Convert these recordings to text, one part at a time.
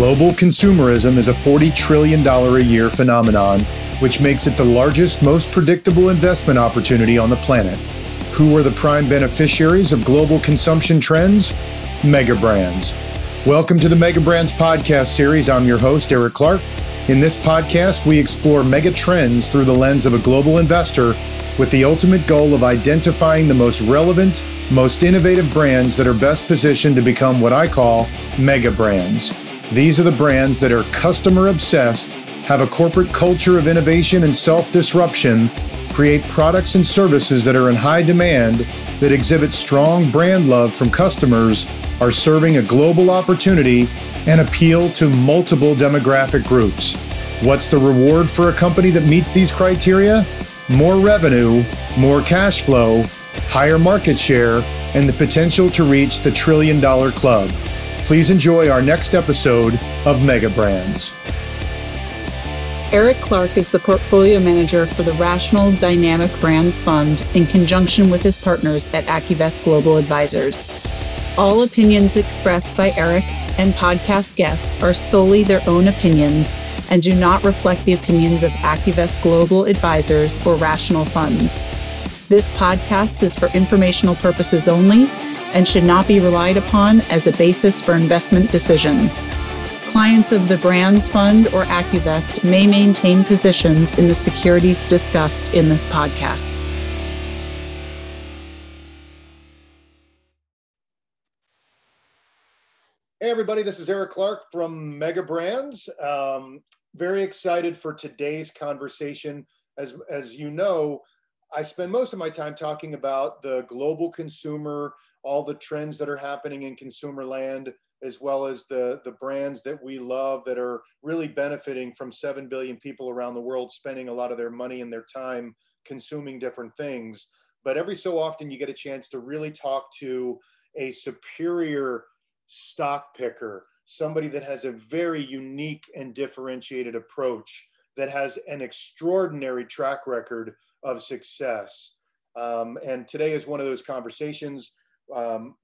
Global consumerism is a $40 trillion a year phenomenon, which makes it the largest, most predictable investment opportunity on the planet. Who are the prime beneficiaries of global consumption trends? Mega brands. Welcome to the Mega Brands podcast series. I'm your host, Eric Clark. In this podcast, we explore mega trends through the lens of a global investor with the ultimate goal of identifying the most relevant, most innovative brands that are best positioned to become what I call mega brands. These are the brands that are customer obsessed, have a corporate culture of innovation and self-disruption, create products and services that are in high demand, that exhibit strong brand love from customers, are serving a global opportunity, and appeal to multiple demographic groups. What's the reward for a company that meets these criteria? More revenue, more cash flow, higher market share, and the potential to reach the $1 trillion club. Please enjoy our next episode of Mega Brands. Eric Clark is the portfolio manager for the Rational Dynamic Brands Fund in conjunction with his partners at AccuVest Global Advisors. All opinions expressed by Eric and podcast guests are solely their own opinions and do not reflect the opinions of AccuVest Global Advisors or Rational Funds. This podcast is for informational purposes only and should not be relied upon as a basis for investment decisions. Clients of the Brands Fund or AccuVest may maintain positions in the securities discussed in this podcast. Hey everybody, this is Eric Clark from Mega Brands. Very excited for today's conversation. As you know, I spend most of my time talking about the global consumer, all the trends that are happening in consumer land, as well as the brands that we love that are really benefiting from 7 billion people around the world spending a lot of their money and their time consuming different things. But every so often you get a chance to really talk to a superior stock picker, somebody that has a very unique and differentiated approach that has an extraordinary track record of success. And today is one of those conversations.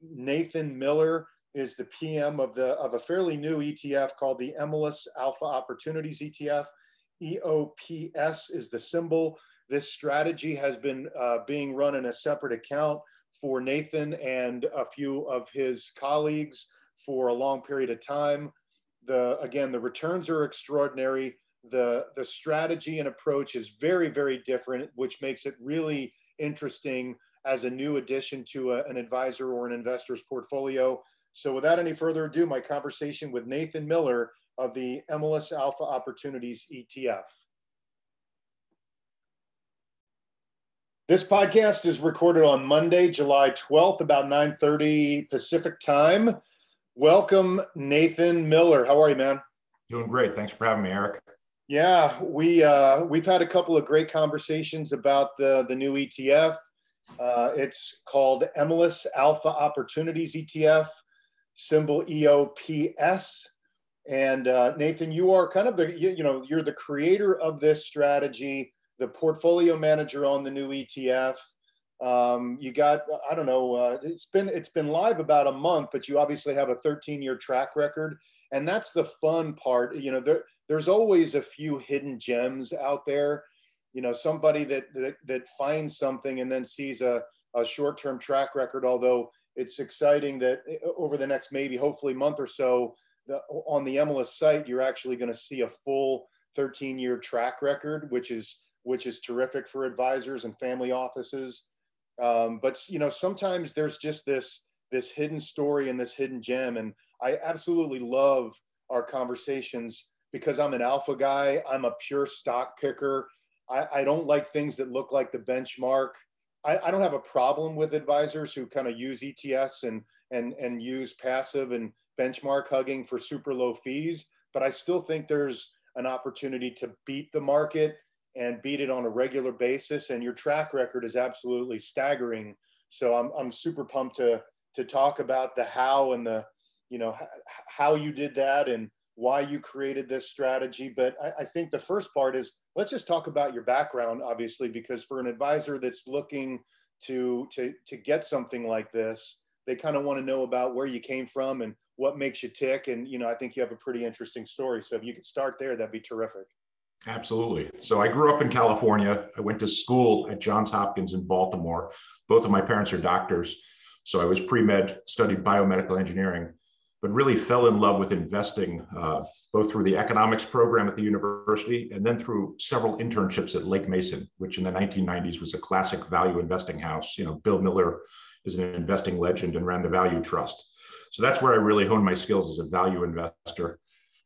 Nathan Miller is the PM of a fairly new ETF called the Emles Alpha Opportunities ETF. EOPS is the symbol. This strategy has been being run in a separate account for Nathan and a few of his colleagues for a long period of time. Again, the returns are extraordinary. The strategy and approach is very, very different, which makes it really interesting as a new addition to an advisor or an investor's portfolio. So without any further ado, my conversation with Nathan Miller of the Emles Alpha Opportunities ETF. This podcast is recorded on Monday, July 12th, about 9:30 Pacific time. Welcome, Nathan Miller. How are you, man? Doing great. Thanks for having me, Eric. Yeah, we've had a couple of great conversations about the new ETF. It's called Emles Alpha Opportunities ETF, symbol EOPS. And Nathan, you are kind of you're the creator of this strategy, the portfolio manager on the new ETF. It's been live about a month, but you obviously have a 13-year track record. And that's the fun part. You know, there's always a few hidden gems out there. You know, somebody that finds something and then sees a short-term track record, although it's exciting that over the next maybe hopefully month or so on the Emles site, you're actually going to see a full 13-year track record, which is terrific for advisors and family offices. But you know, sometimes there's just this hidden story and this hidden gem. And I absolutely love our conversations because I'm an alpha guy. I'm a pure stock picker. I don't like things that look like the benchmark. I don't have a problem with advisors who kind of use ETFs and use passive and benchmark hugging for super low fees, but I still think there's an opportunity to beat the market and beat it on a regular basis. And your track record is absolutely staggering. So I'm super pumped to talk about the how and the, you know, how you did that and why you created this strategy. But I think the first part is, let's just talk about your background, obviously, because for an advisor that's looking to get something like this, They kind of want to know about where you came from and what makes you tick. And, you know, I think you have a pretty interesting story. So if you could start there, that'd be terrific. Absolutely. So I grew up in California. I went to school at Johns Hopkins in Baltimore. Both of my parents are doctors. So I was pre-med, studied biomedical engineering, but really fell in love with investing, both through the economics program at the university and then through several internships at Lake Mason, which in the 1990s was a classic value investing house. You know, Bill Miller is an investing legend and ran the Value Trust. So that's where I really honed my skills as a value investor.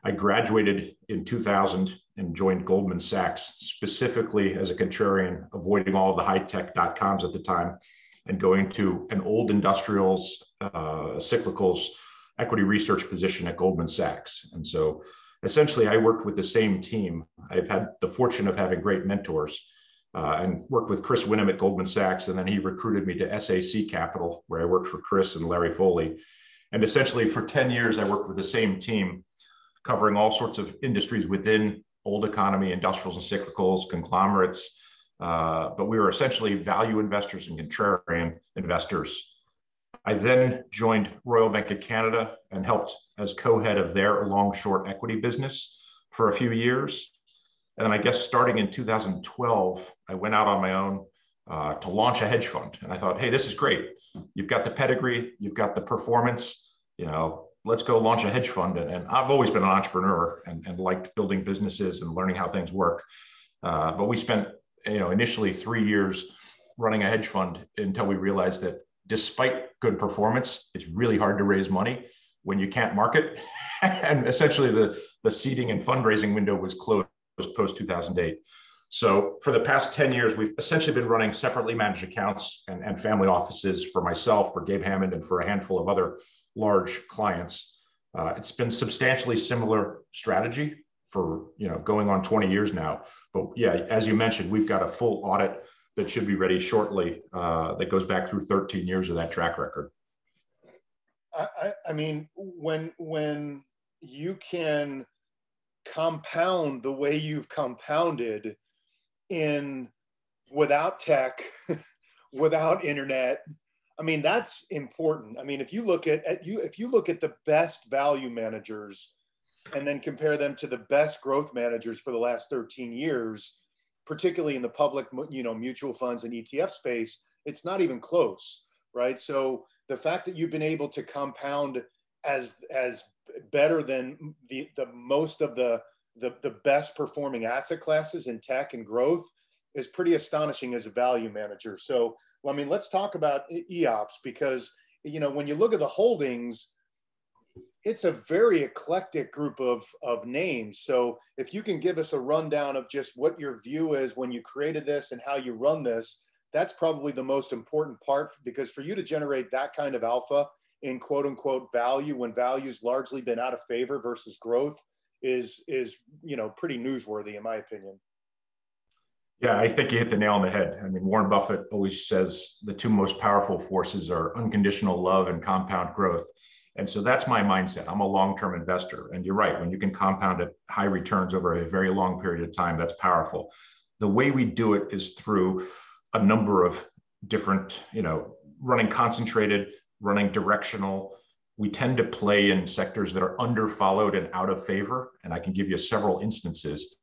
I graduated in 2000 and joined Goldman Sachs, specifically as a contrarian, avoiding all of the high-tech.coms at the time and going to an old industrials, cyclicals, equity research position at Goldman Sachs. And so essentially I worked with the same team. I've had the fortune of having great mentors and worked with Chris Winnem at Goldman Sachs. And then he recruited me to SAC Capital, where I worked for Chris and Larry Foley. And essentially for 10 years, I worked with the same team covering all sorts of industries within old economy, industrials and cyclicals, conglomerates. But we were essentially value investors and contrarian investors. I then joined Royal Bank of Canada and helped as co-head of their long-short equity business for a few years. And then I guess starting in 2012, I went out on my own to launch a hedge fund. And I thought, hey, this is great. You've got the pedigree, you've got the performance, you know, let's go launch a hedge fund. And I've always been an entrepreneur and liked building businesses and learning how things work. But we spent, you know, initially 3 years running a hedge fund until we realized that despite good performance, it's really hard to raise money when you can't market. And essentially the seeding and fundraising window was closed post 2008. So for the past 10 years, we've essentially been running separately managed accounts and family offices for myself, for Gabe Hammond, and for a handful of other large clients. It's been substantially similar strategy for, you know, going on 20 years now. But yeah, as you mentioned, we've got a full audit that should be ready shortly that goes back through 13 years of that track record. I mean, when you can compound the way you've compounded in without tech, without internet, I mean, that's important. I mean, if you look at the best value managers and then compare them to the best growth managers for the last 13 years, particularly in the public, you know, mutual funds and ETF space, it's not even close, right? So the fact that you've been able to compound as better than the most of the best performing asset classes in tech and growth is pretty astonishing as a value manager. So, I mean, let's talk about EOPS because, you know, when you look at the holdings, it's a very eclectic group of names. So if you can give us a rundown of just what your view is when you created this and how you run this, that's probably the most important part, because for you to generate that kind of alpha in quote unquote value when value's largely been out of favor versus growth is, you know, pretty newsworthy in my opinion. Yeah, I think you hit the nail on the head. I mean, Warren Buffett always says the two most powerful forces are unconditional love and compound growth. And so that's my mindset. I'm a long-term investor. And you're right, when you can compound at high returns over a very long period of time, that's powerful. The way we do it is through a number of different, you know, running concentrated, running directional. We tend to play in sectors that are underfollowed and out of favor. And I can give you several instances.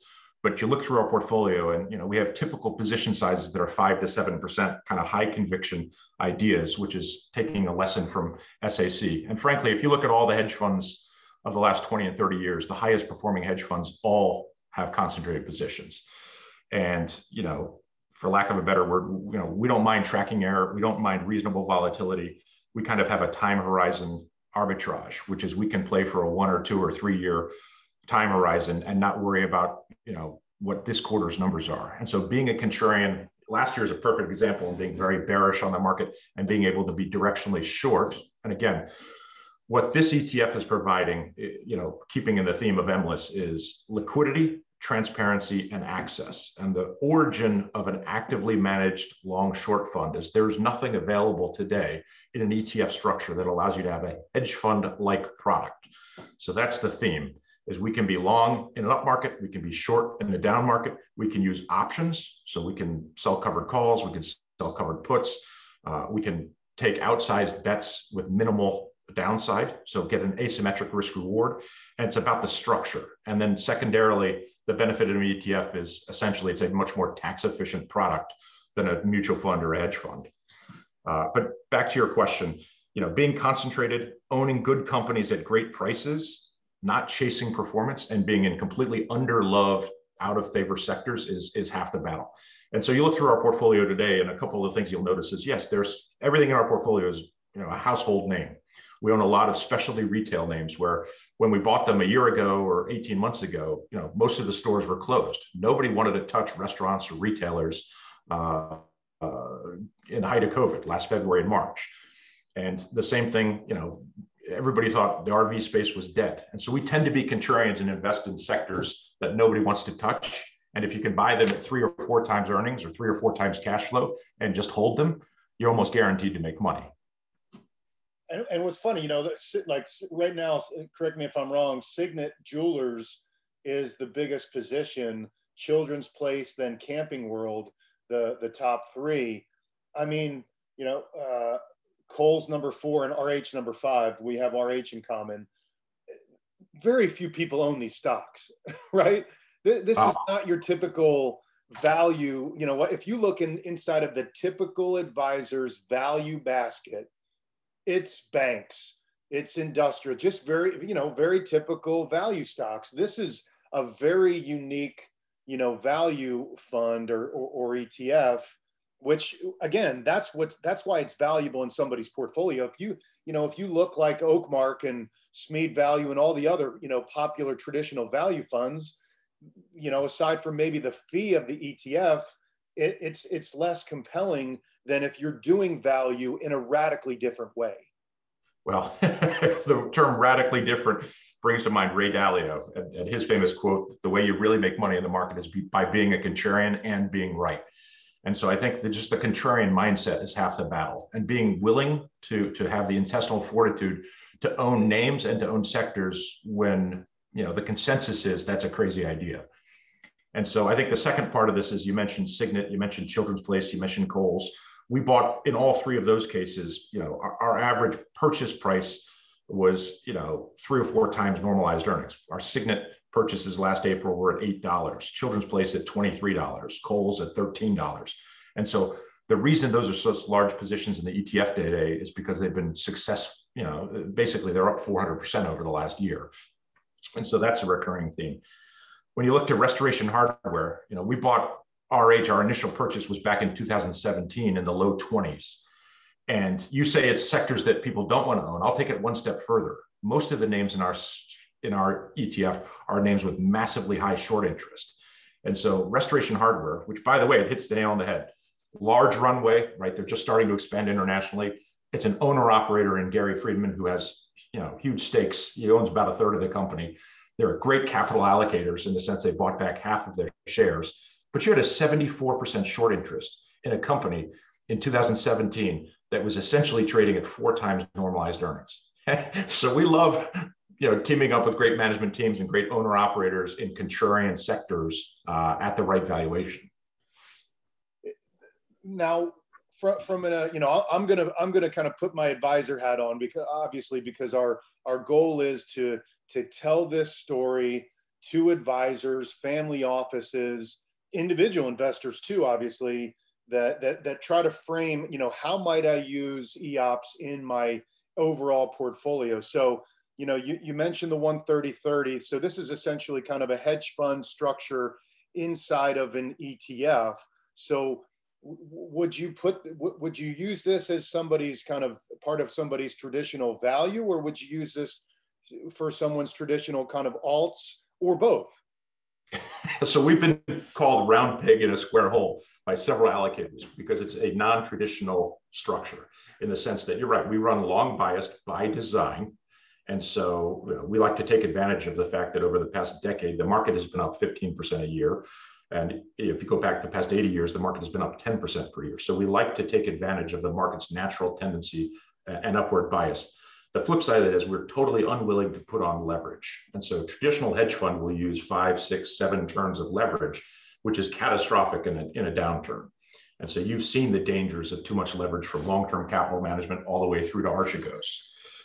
But you look through our portfolio and, you know, we have typical position sizes that are 5 to 7%, kind of high conviction ideas, which is taking a lesson from SAC. And frankly, if you look at all the hedge funds of the last 20 and 30 years, the highest performing hedge funds all have concentrated positions. And, you know, for lack of a better word, you know, we don't mind tracking error. We don't mind reasonable volatility. We kind of have a time horizon arbitrage, which is we can play for a 1 or 2 or 3 year time horizon and not worry about, you know, what this quarter's numbers are. And so being a contrarian, last year is a perfect example of being very bearish on the market and being able to be directionally short. And again, what this ETF is providing, you know, keeping in the theme of Emles, is liquidity, transparency, and access. And the origin of an actively managed long-short fund is there's nothing available today in an ETF structure that allows you to have a hedge fund-like product. So that's the theme. Is we can be long in an up market, we can be short in a down market, we can use options. So we can sell covered calls, we can sell covered puts, we can take outsized bets with minimal downside. So get an asymmetric risk reward. And it's about the structure. And then secondarily, the benefit of an ETF is essentially it's a much more tax efficient product than a mutual fund or a hedge fund. But back to your question, you know, being concentrated, owning good companies at great prices, not chasing performance, and being in completely underloved, out of favor sectors is half the battle. And so you look through our portfolio today, and a couple of the things you'll notice is, yes, there's everything in our portfolio is, you know, a household name. We own a lot of specialty retail names where when we bought them a year ago or 18 months ago, you know, most of the stores were closed. Nobody wanted to touch restaurants or retailers in the height of COVID last February and March. And the same thing, you know, everybody thought the RV space was dead. And so we tend to be contrarians and invest in sectors that nobody wants to touch. And if you can buy them at 3 or 4 times earnings or 3 or 4 times cash flow and just hold them, you're almost guaranteed to make money. And what's funny, you know, like right now, correct me if I'm wrong, Signet Jewelers is the biggest position, Children's Place, then Camping World, the top 3. I mean, you know, Kohl's number 4 and RH number 5. We have RH in common. Very few people own these stocks, right? This is not your typical value. You know what? If you look inside of the typical advisor's value basket, it's banks, it's industrial, just very, you know, very typical value stocks. This is a very unique, you know, value fund or ETF. Which again, that's why it's valuable in somebody's portfolio. If you look like Oakmark and Smead Value and all the other, you know, popular traditional value funds, you know, aside from maybe the fee of the ETF, it's less compelling than if you're doing value in a radically different way. Well, the term radically different brings to mind Ray Dalio and his famous quote: "The way you really make money in the market is by being a contrarian and being right." And so I think that just the contrarian mindset is half the battle, and being willing to have the intestinal fortitude to own names and to own sectors when, you know, the consensus is that's a crazy idea. And so I think the second part of this is, you mentioned Signet, you mentioned Children's Place, you mentioned Kohl's. We bought in all 3 of those cases, you know, our average purchase price was, you know, 3 or 4 times normalized earnings. Our Signet purchases last April were at $8, Children's Place at $23, Kohl's at $13. And so the reason those are such large positions in the ETF today is because they've been successful. You know, basically they're up 400% over the last year. And so that's a recurring theme. When you look to Restoration Hardware, you know, we bought RH, our initial purchase was back in 2017 in the low 20s. And you say it's sectors that people don't want to own. I'll take it one step further. Most of the names in our ETF are names with massively high short interest. And so Restoration Hardware, which by the way, it hits the nail on the head, large runway, right? They're just starting to expand internationally. It's an owner operator in Gary Friedman, who has, you know, huge stakes. He owns about 1/3 of the company. They're great capital allocators in the sense they bought back half of their shares, but you had a 74% short interest in a company in 2017 that was essentially trading at 4 times normalized earnings. So we love, you know, teaming up with great management teams and great owner operators in contrarian sectors at the right valuation. Now, from you know, I'm gonna kind of put my advisor hat on, because obviously, because our goal is to tell this story to advisors, family offices, individual investors too, obviously, that try to frame, you know, how might I use EOPS in my overall portfolio. So, you know, you mentioned the 130/30. So this is essentially kind of a hedge fund structure inside of an ETF. So would you use this as somebody's kind of part of somebody's traditional value, or would you use this for someone's traditional kind of alts, or both? So we've been called round peg in a square hole by several allocators because it's a non-traditional structure in the sense that, you're right, we run long biased by design. And so, you know, we like to take advantage of the fact that over the past decade, the market has been up 15% a year. And if you go back the past 80 years, the market has been up 10% per year. So we like to take advantage of the market's natural tendency and upward bias. The flip side of it is we're totally unwilling to put on leverage. And so traditional hedge fund will use 5, 6, 7 turns of leverage, which is catastrophic in a downturn. And so you've seen the dangers of too much leverage from long-term capital management all the way through to Archegos.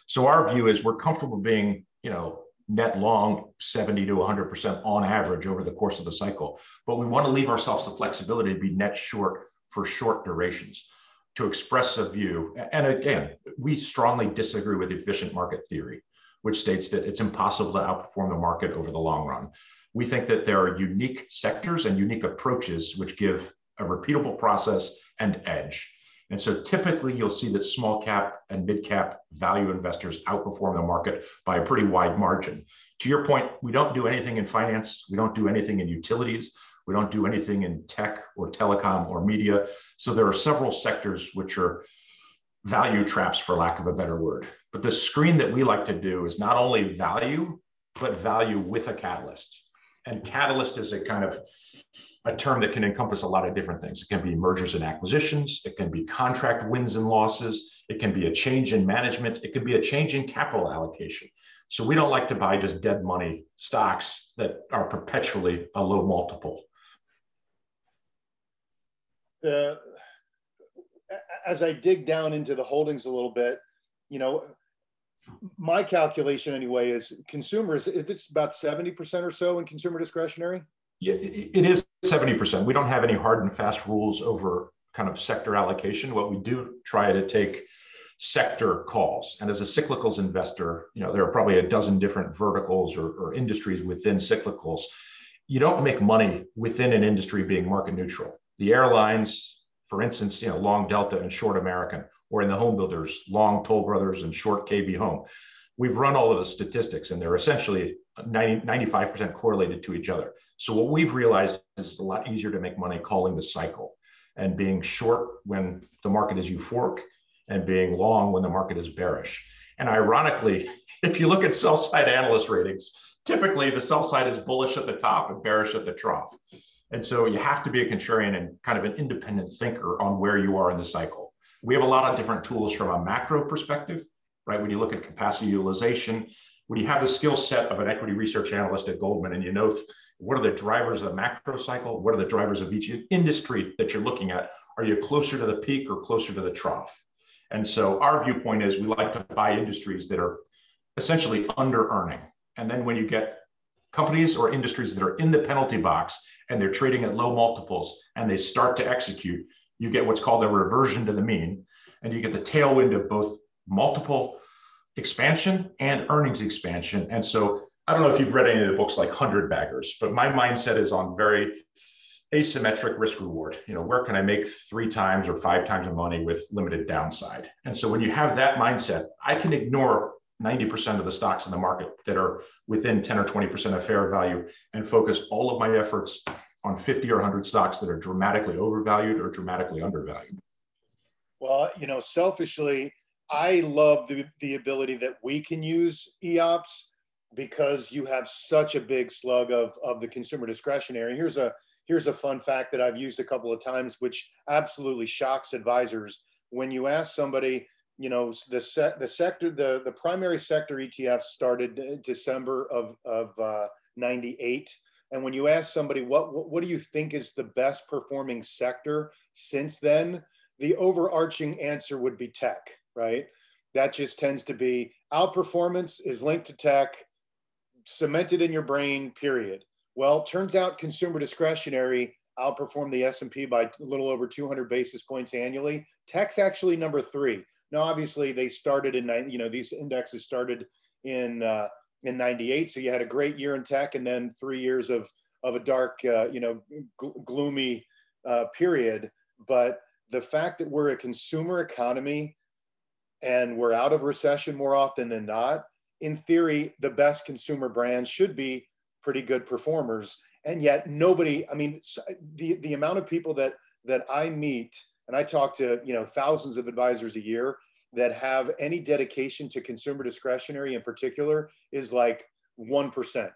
So our view is we're comfortable being, you know, net long 70 to 100% on average over the course of the cycle, but we want to leave ourselves the flexibility to be net short for short durations, to express a view. And again, we strongly disagree with efficient market theory, which states that it's impossible to outperform the market over the long run. We think that there are unique sectors and unique approaches which give a repeatable process and edge. And so typically you'll see that small cap and mid cap value investors outperform the market by a pretty wide margin. To your point, we don't do anything in finance. We don't do anything in utilities. We don't do anything in tech or telecom or media. So there are several sectors which are value traps, for lack of a better word. But the screen that we like to do is not only value, but value with a catalyst. And catalyst is a kind of a term that can encompass a lot of different things. It can be mergers and acquisitions. It can be contract wins and losses. It can be a change in management. It can be a change in capital allocation. So we don't like to buy just dead money stocks that are perpetually a low multiple. As I dig down into the holdings a little bit, you know, my calculation anyway is consumers, if it's about 70% or so in consumer discretionary? Yeah, it is 70%. We don't have any hard and fast rules over kind of sector allocation. What we do try to take sector calls. And as a cyclicals investor, you know, there are probably a dozen different verticals or industries within cyclicals. You don't make money within an industry being market neutral. The airlines, for instance, you know, long Delta and short American, or in the home builders, long Toll Brothers and short KB Home. We've run all of the statistics and they're essentially 95% correlated to each other. So what we've realized is it's a lot easier to make money calling the cycle and being short when the market is euphoric and being long when the market is bearish. And ironically, if you look at sell side analyst ratings, typically the sell side is bullish at the top and bearish at the trough. And so you have to be a contrarian and kind of an independent thinker on where you are in the cycle. We have a lot of different tools from a macro perspective, right? When you look at capacity utilization, when you have the skill set of an equity research analyst at Goldman and you know what are the drivers of the macro cycle, what are the drivers of each industry that you're looking at, are you closer to the peak or closer to the trough? And so our viewpoint is we like to buy industries that are essentially under-earning. And then when you get companies or industries that are in the penalty box and they're trading at low multiples and they start to execute, you get what's called a reversion to the mean, and you get the tailwind of both multiple expansion and earnings expansion. And so I don't know if you've read any of the books like 100 Baggers, but my mindset is on very asymmetric risk reward. You know, where can I make 3 times or 5 times the money with limited downside? And so when you have that mindset, I can ignore 90% of the stocks in the market that are within 10 or 20% of fair value and focus all of my efforts on 50 or 100 stocks that are dramatically overvalued or dramatically undervalued. Well, you know, selfishly, I love the ability that we can use EOPS because you have such a big slug of the consumer discretionary. Here's a fun fact that I've used a couple of times, which absolutely shocks advisors. When you ask somebody, you know, the primary sector ETF started December of 98. And when you ask somebody, what do you think is the best performing sector since then? The overarching answer would be tech, right? That just tends to be outperformance is linked to tech, cemented in your brain, period. Well, turns out consumer discretionary outperformed the S&P by a little over 200 basis points annually. Tech's actually number 3. Now, obviously, they started in, you know, these indexes started in 98. So you had a great year in tech and then 3 years of a dark, you know, gloomy period. But the fact that we're a consumer economy and we're out of recession more often than not, in theory, the best consumer brands should be pretty good performers. And yet nobody, I mean, the amount of people that I meet, and I talk to, you know, thousands of advisors a year, that have any dedication to consumer discretionary in particular is like 1%,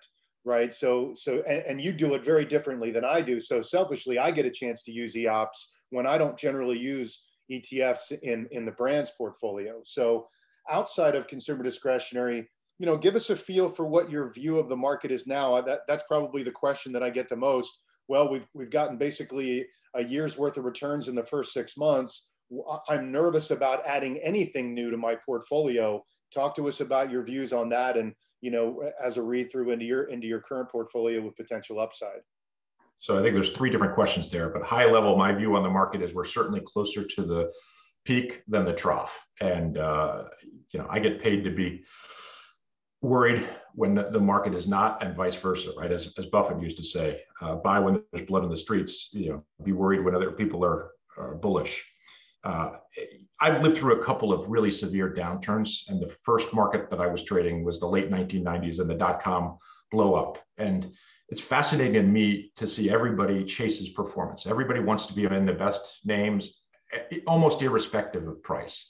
right? So, and you do it very differently than I do. So selfishly, I get a chance to use EOPS when I don't generally use ETFs in the brands portfolio. So outside of consumer discretionary, you know, give us a feel for what your view of the market is now. That's probably the question that I get the most. Well, we've gotten basically a year's worth of returns in the first 6 months, I'm nervous about adding anything new to my portfolio. Talk to us about your views on that, and as a read through into your current portfolio with potential upside. So I think there's three different questions there, but high level, my view on the market is we're certainly closer to the peak than the trough. And I get paid to be worried when the market is not, and vice versa, right? As Buffett used to say, buy when there's blood in the streets, be worried when other people are bullish. I've lived through a couple of really severe downturns, and the first market that I was trading was the late 1990s and the dot-com blow up. And it's fascinating to me to see everybody chases performance. Everybody wants to be in the best names, almost irrespective of price.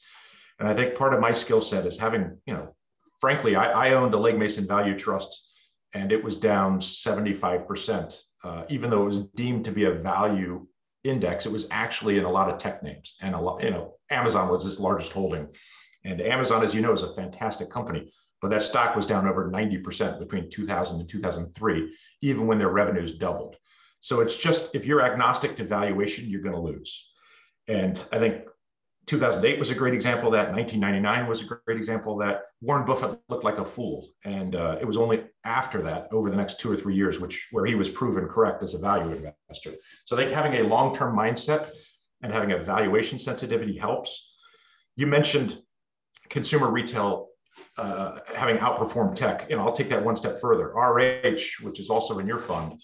And I think part of my skill set is having, frankly, I owned the Lake Mason Value Trust, and it was down 75%, even though it was deemed to be a value index. It was actually in a lot of tech names, and a lot, Amazon was its largest holding. And Amazon, as you know, is a fantastic company, but that stock was down over 90% between 2000 and 2003, even when their revenues doubled. So it's just, if you're agnostic to valuation, you're going to lose. And I think 2008 was a great example of that. 1999 was a great example of that. Warren Buffett looked like a fool. And it was only after that, over the next 2 or 3 years, where he was proven correct as a value investor. So I think having a long-term mindset and having a valuation sensitivity helps. You mentioned consumer retail having outperformed tech. I'll take that one step further. RH, which is also in your fund,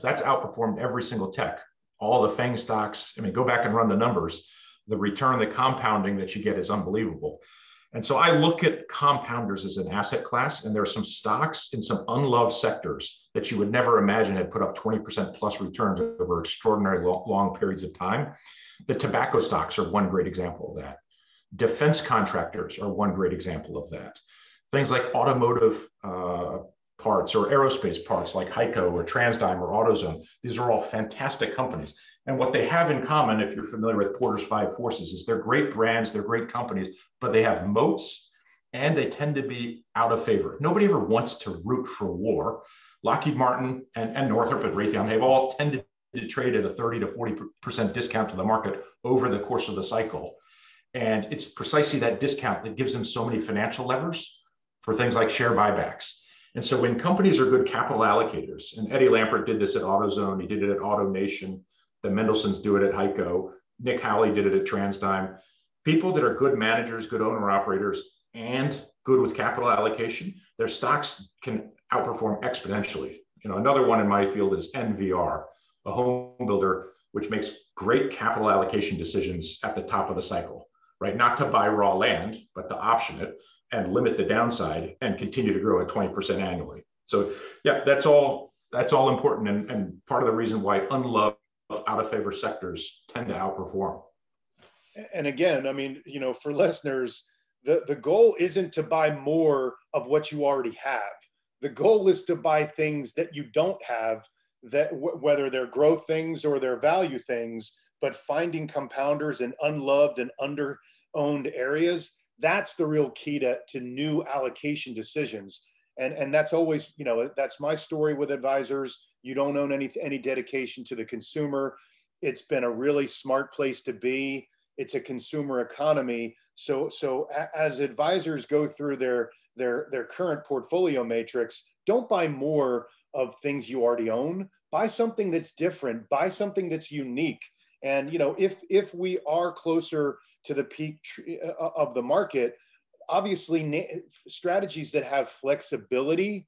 that's outperformed every single tech, all the FANG stocks. Go back and run the numbers. The return, the compounding that you get is unbelievable. And so I look at compounders as an asset class, and there are some stocks in some unloved sectors that you would never imagine had put up 20% plus returns over extraordinary long periods of time. The tobacco stocks are one great example of that. Defense contractors are one great example of that. Things like automotive parts or aerospace parts like HEICO or TransDigm or AutoZone, these are all fantastic companies. And what they have in common, if you're familiar with Porter's Five Forces, is they're great brands, they're great companies, but they have moats and they tend to be out of favor. Nobody ever wants to root for war. Lockheed Martin and Northrop and Raytheon have all tended to trade at a 30 to 40% discount to the market over the course of the cycle. And it's precisely that discount that gives them so many financial levers for things like share buybacks. And so when companies are good capital allocators, and Eddie Lampert did this at AutoZone, he did it at AutoNation, the Mendelsons do it at HEICO, Nick Howley did it at TransDigm. People that are good managers, good owner operators, and good with capital allocation, their stocks can outperform exponentially. Another one in my field is NVR, a home builder, which makes great capital allocation decisions at the top of the cycle, right? Not to buy raw land, but to option it and limit the downside and continue to grow at 20% annually. So yeah, that's all important, and part of the reason why unloved, out of favor sectors tend to outperform. And again, for listeners, the goal isn't to buy more of what you already have. The goal is to buy things that you don't have, that whether they're growth things or they're value things, but finding compounders in unloved and under-owned areas, that's the real key to new allocation decisions. And that's always, that's my story with advisors. You don't own any dedication to the consumer. It's been a really smart place to be. It's a consumer economy. So as advisors go through their current portfolio matrix, don't buy more of things you already own. Buy something that's different. Buy something that's unique. And if we are closer to the peak of the market, obviously strategies that have flexibility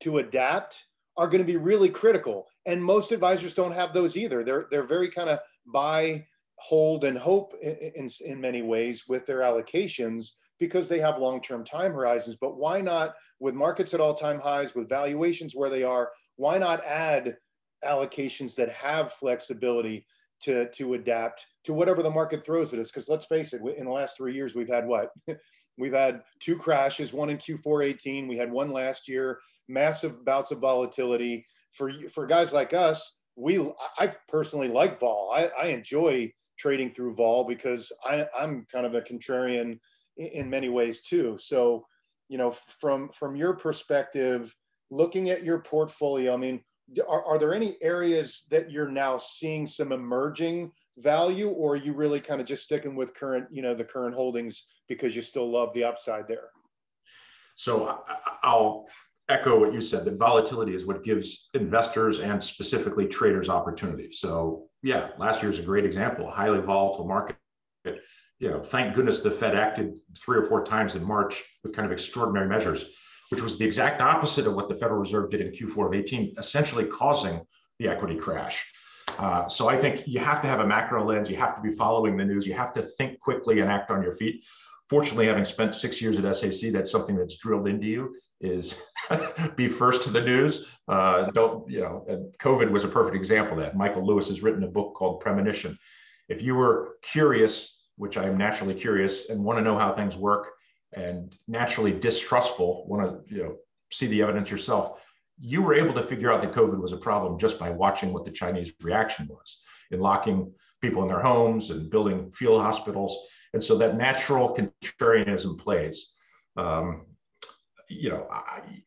to adapt are going to be really critical. And most advisors don't have those either. They're very kind of buy, hold, and hope in many ways with their allocations because they have long-term time horizons. But why not, with markets at all-time highs, with valuations where they are, why not add allocations that have flexibility to adapt to whatever the market throws at us? Because let's face it, in the last 3 years, we've had what? We've had 2 crashes, one in Q4 18. We had one last year, massive bouts of volatility. For guys like us, I personally like vol. I enjoy trading through vol because I'm kind of a contrarian in many ways too. So, from your perspective, looking at your portfolio, are there any areas that you're now seeing some emerging value, or are you really kind of just sticking with current, you know, the current holdings because you still love the upside there? So I'll echo what you said, that volatility is what gives investors and specifically traders opportunity. So yeah, last year's a great example, highly volatile market. You know, thank goodness the Fed acted 3 or 4 times in March with kind of extraordinary measures, which was the exact opposite of what the Federal Reserve did in Q4 of 18, essentially causing the equity crash. So I think you have to have a macro lens. You have to be following the news. You have to think quickly and act on your feet. Fortunately, having spent 6 years at SAC, that's something that's drilled into you, is be first to the news. Don't, you know, and COVID was a perfect example of that. Michael Lewis has written a book called Premonition. If you were curious, which I am naturally curious and want to know how things work, and naturally distrustful, want to, you know, see the evidence yourself, you were able to figure out that COVID was a problem just by watching what the Chinese reaction was in locking people in their homes and building field hospitals. And so that natural contrarianism plays. You know,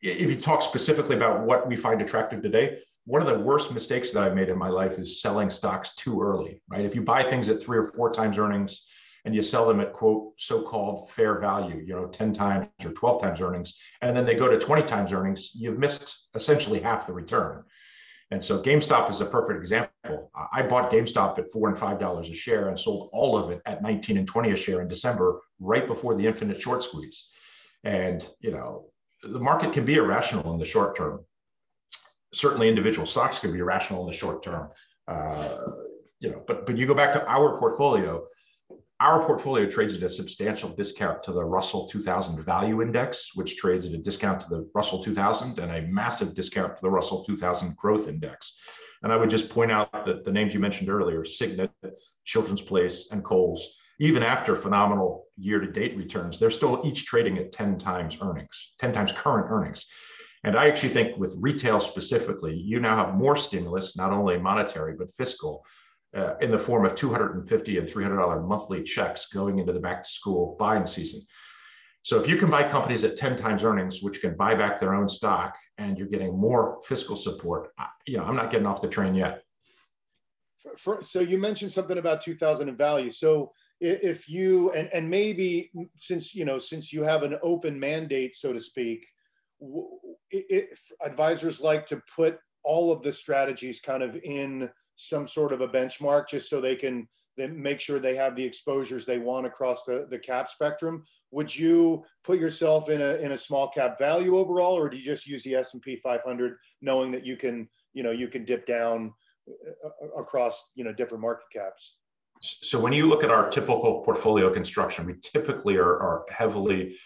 if you talk specifically about what we find attractive today, one of the worst mistakes that I've made in my life is selling stocks too early, right? If you buy things at 3 or 4 times earnings, and you sell them at, quote, so-called fair value, you know, 10 times or 12 times earnings, and then they go to 20 times earnings, you've missed essentially half the return. And so GameStop is a perfect example. I bought GameStop at $4 and $5 a share and sold all of it at 19 and 20 a share in December, right before the infinite short squeeze. And, you know, the market can be irrational in the short term. Certainly individual stocks can be irrational in the short term. You know, but you go back to our portfolio. Our portfolio trades at a substantial discount to the Russell 2000 value index, which trades at a discount to the Russell 2000 and a massive discount to the Russell 2000 growth index. And I would just point out that the names you mentioned earlier, Signet, Children's Place, and Kohl's, even after phenomenal year-to-date returns, they're still each trading at 10 times earnings, 10 times current earnings. And I actually think with retail specifically, you now have more stimulus, not only monetary, but fiscal, in the form of $250 and $300 monthly checks going into the back-to-school buying season. So if you can buy companies at 10 times earnings, which can buy back their own stock, and you're getting more fiscal support, you know, I'm not getting off the train yet. So you mentioned something about 2000 in value. So if you, and maybe since you have an open mandate, so to speak, if advisors like to put all of the strategies kind of in some sort of a benchmark, just so they can then make sure they have the exposures they want across the cap spectrum. Would you put yourself in a small cap value overall, or do you just use the S&P 500, knowing that you can dip down across, you know, different market caps? So when you look at our typical portfolio construction, we typically are heavily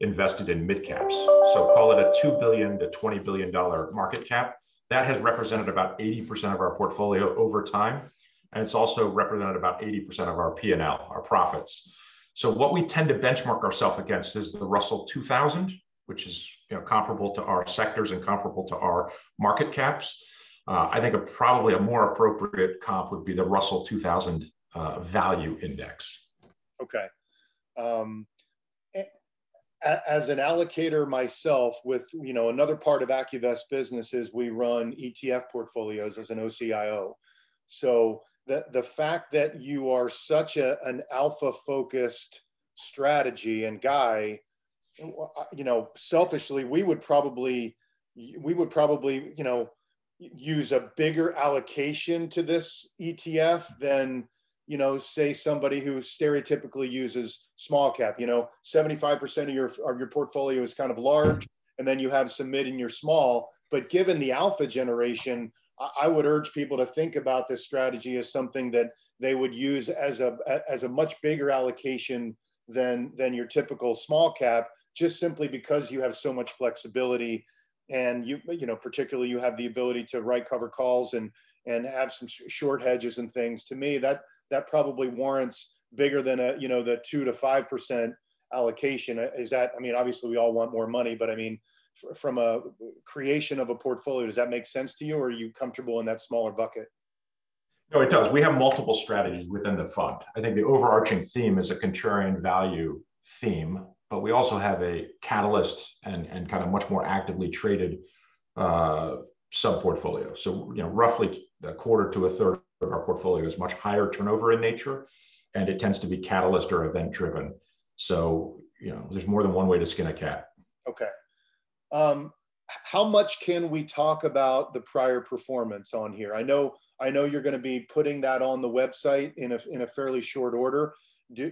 invested in mid caps. So call it a $2 billion to $20 billion market cap. That has represented about 80% of our portfolio over time. And it's also represented about 80% of our P&L, our profits. So what we tend to benchmark ourselves against is the Russell 2000, which is, you know, comparable to our sectors and comparable to our market caps. I think probably a more appropriate comp would be the Russell 2000 value index. Okay. As an allocator myself, with, you know, another part of AccuVest business is we run ETF portfolios as an OCIO. So the fact that you are such an alpha focused strategy and guy, you know, selfishly, we would probably, you know, use a bigger allocation to this ETF than, you know, say somebody who stereotypically uses small cap. You know, 75% of your portfolio is kind of large, and then you have some mid and your small. But given the alpha generation, I would urge people to think about this strategy as something that they would use as a much bigger allocation than your typical small cap, just simply because you have so much flexibility, and you know, particularly you have the ability to right cover calls and have some short hedges and things. To me, that probably warrants bigger than a, you know, the 2 to 5% allocation. Is that, I mean, obviously we all want more money, but I mean, from a creation of a portfolio, does that make sense to you, or are you comfortable in that smaller bucket? No, it does. We have multiple strategies within the fund. I think the overarching theme is a contrarian value theme, but we also have a catalyst and kind of much more actively traded sub-portfolio. So, you know, roughly a quarter to a third of our portfolio is much higher turnover in nature, and it tends to be catalyst or event-driven. So, you know, there's more than one way to skin a cat. Okay. How much can we talk about the prior performance on here? I know you're going to be putting that on the website in a fairly short order.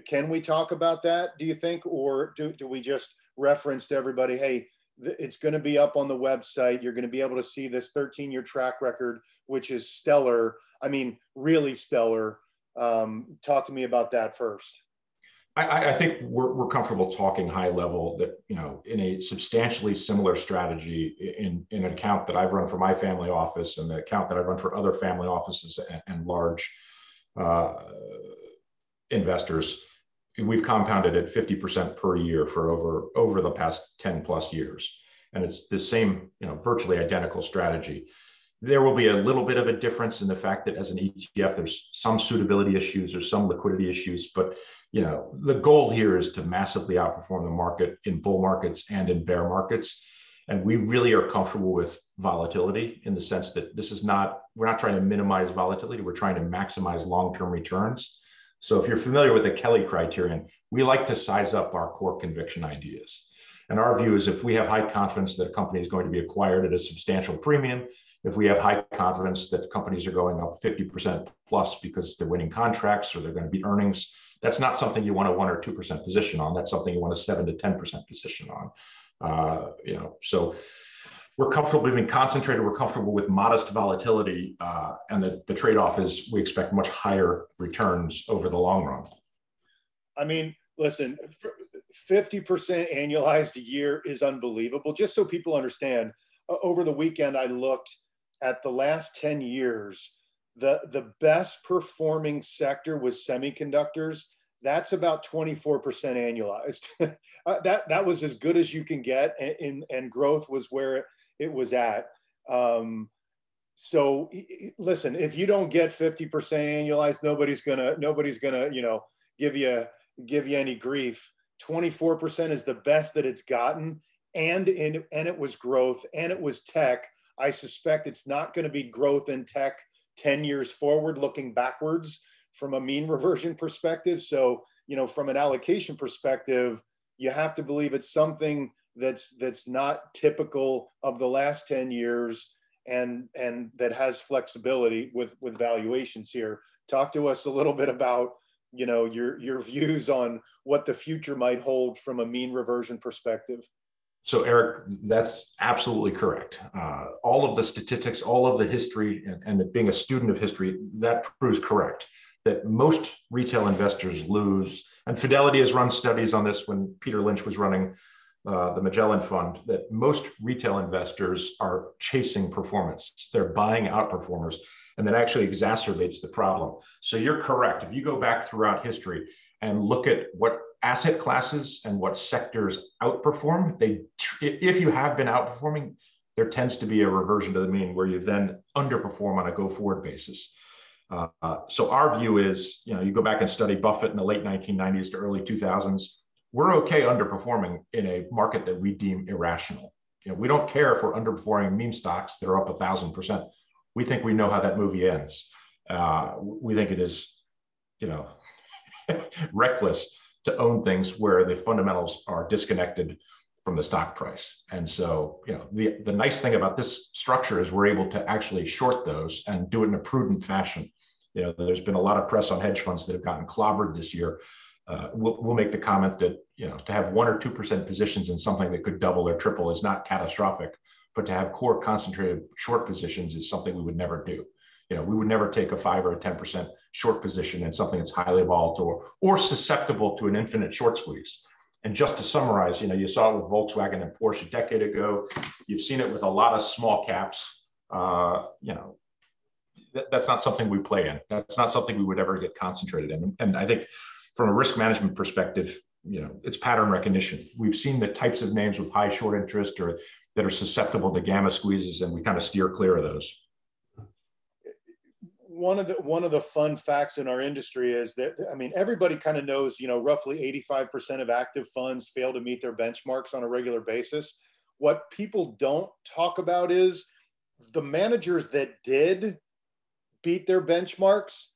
Can we talk about that, do you think? Or do we just reference to everybody, hey, it's going to be up on the website. You're going to be able to see this 13-year track record, which is stellar. I mean, really stellar. Talk to me about that first. I think we're comfortable talking high level that, you know, in a substantially similar strategy in an account that I've run for my family office and the account that I've run for other family offices and large investors, we've compounded at 50% per year for over the past 10 plus years. And it's the same, you know, virtually identical strategy. There will be a little bit of a difference in the fact that as an ETF, there's some suitability issues or some liquidity issues, but, you know, the goal here is to massively outperform the market in bull markets and in bear markets. And we really are comfortable with volatility in the sense that this is not, we're not trying to minimize volatility. We're trying to maximize long-term returns. So if you're familiar with the Kelly criterion, we like to size up our core conviction ideas. And our view is if we have high confidence that a company is going to be acquired at a substantial premium, if we have high confidence that companies are going up 50% plus because they're winning contracts or they're going to beat earnings, that's not something you want a 1 or 2% position on. That's something you want a 7 to 10% position on. You know, so we're comfortable being concentrated. We're comfortable with modest volatility. And the trade-off is we expect much higher returns over the long run. I mean, listen, 50% annualized a year is unbelievable. Just so people understand, over the weekend, I looked at the last 10 years, the best performing sector was semiconductors. That's about 24% annualized. that was as good as you can get, and growth was where it was at. So listen, if you don't get 50% annualized, nobody's gonna you know, give you any grief. 24% is the best that it's gotten, and it was growth, and it was tech. I suspect it's not going to be growth in tech 10 years forward, looking backwards from a mean reversion perspective. So, you know, from an allocation perspective, you have to believe it's something that's not typical of the last 10 years and that has flexibility with valuations here. Talk to us a little bit about, you know, your views on what the future might hold from a mean reversion perspective. So Eric, that's absolutely correct. All of the statistics, all of the history, and being a student of history, that proves correct, that most retail investors lose. And Fidelity has run studies on this when Peter Lynch was running the Magellan Fund, that most retail investors are chasing performance. They're buying outperformers, and that actually exacerbates the problem. So you're correct. If you go back throughout history and look at what asset classes and what sectors outperform, if you have been outperforming, there tends to be a reversion to the mean where you then underperform on a go-forward basis. So our view is, you know, you go back and study Buffett in the late 1990s to early 2000s, we're okay underperforming in a market that we deem irrational. You know, we don't care if we're underperforming meme stocks that are up 1,000%. We think we know how that movie ends. We think it is, you know, reckless to own things where the fundamentals are disconnected from the stock price. And so, you know, the nice thing about this structure is we're able to actually short those and do it in a prudent fashion. You know, there's been a lot of press on hedge funds that have gotten clobbered this year. We'll make the comment that, you know, to have 1 or 2% positions in something that could double or triple is not catastrophic, but to have core concentrated short positions is something we would never do. You know, we would never take a 5 or a 10% short position in something that's highly volatile or susceptible to an infinite short squeeze. And just to summarize, you know, you saw it with Volkswagen and Porsche a decade ago. You've seen it with a lot of small caps. You know, that's not something we play in. That's not something we would ever get concentrated in. And I think from a risk management perspective, you know, it's pattern recognition. We've seen the types of names with high short interest or that are susceptible to gamma squeezes, and we kind of steer clear of those. One of the fun facts in our industry is that, I mean, everybody kind of knows, you know, roughly 85% of active funds fail to meet their benchmarks on a regular basis. What people don't talk about is the managers that did beat their benchmarks,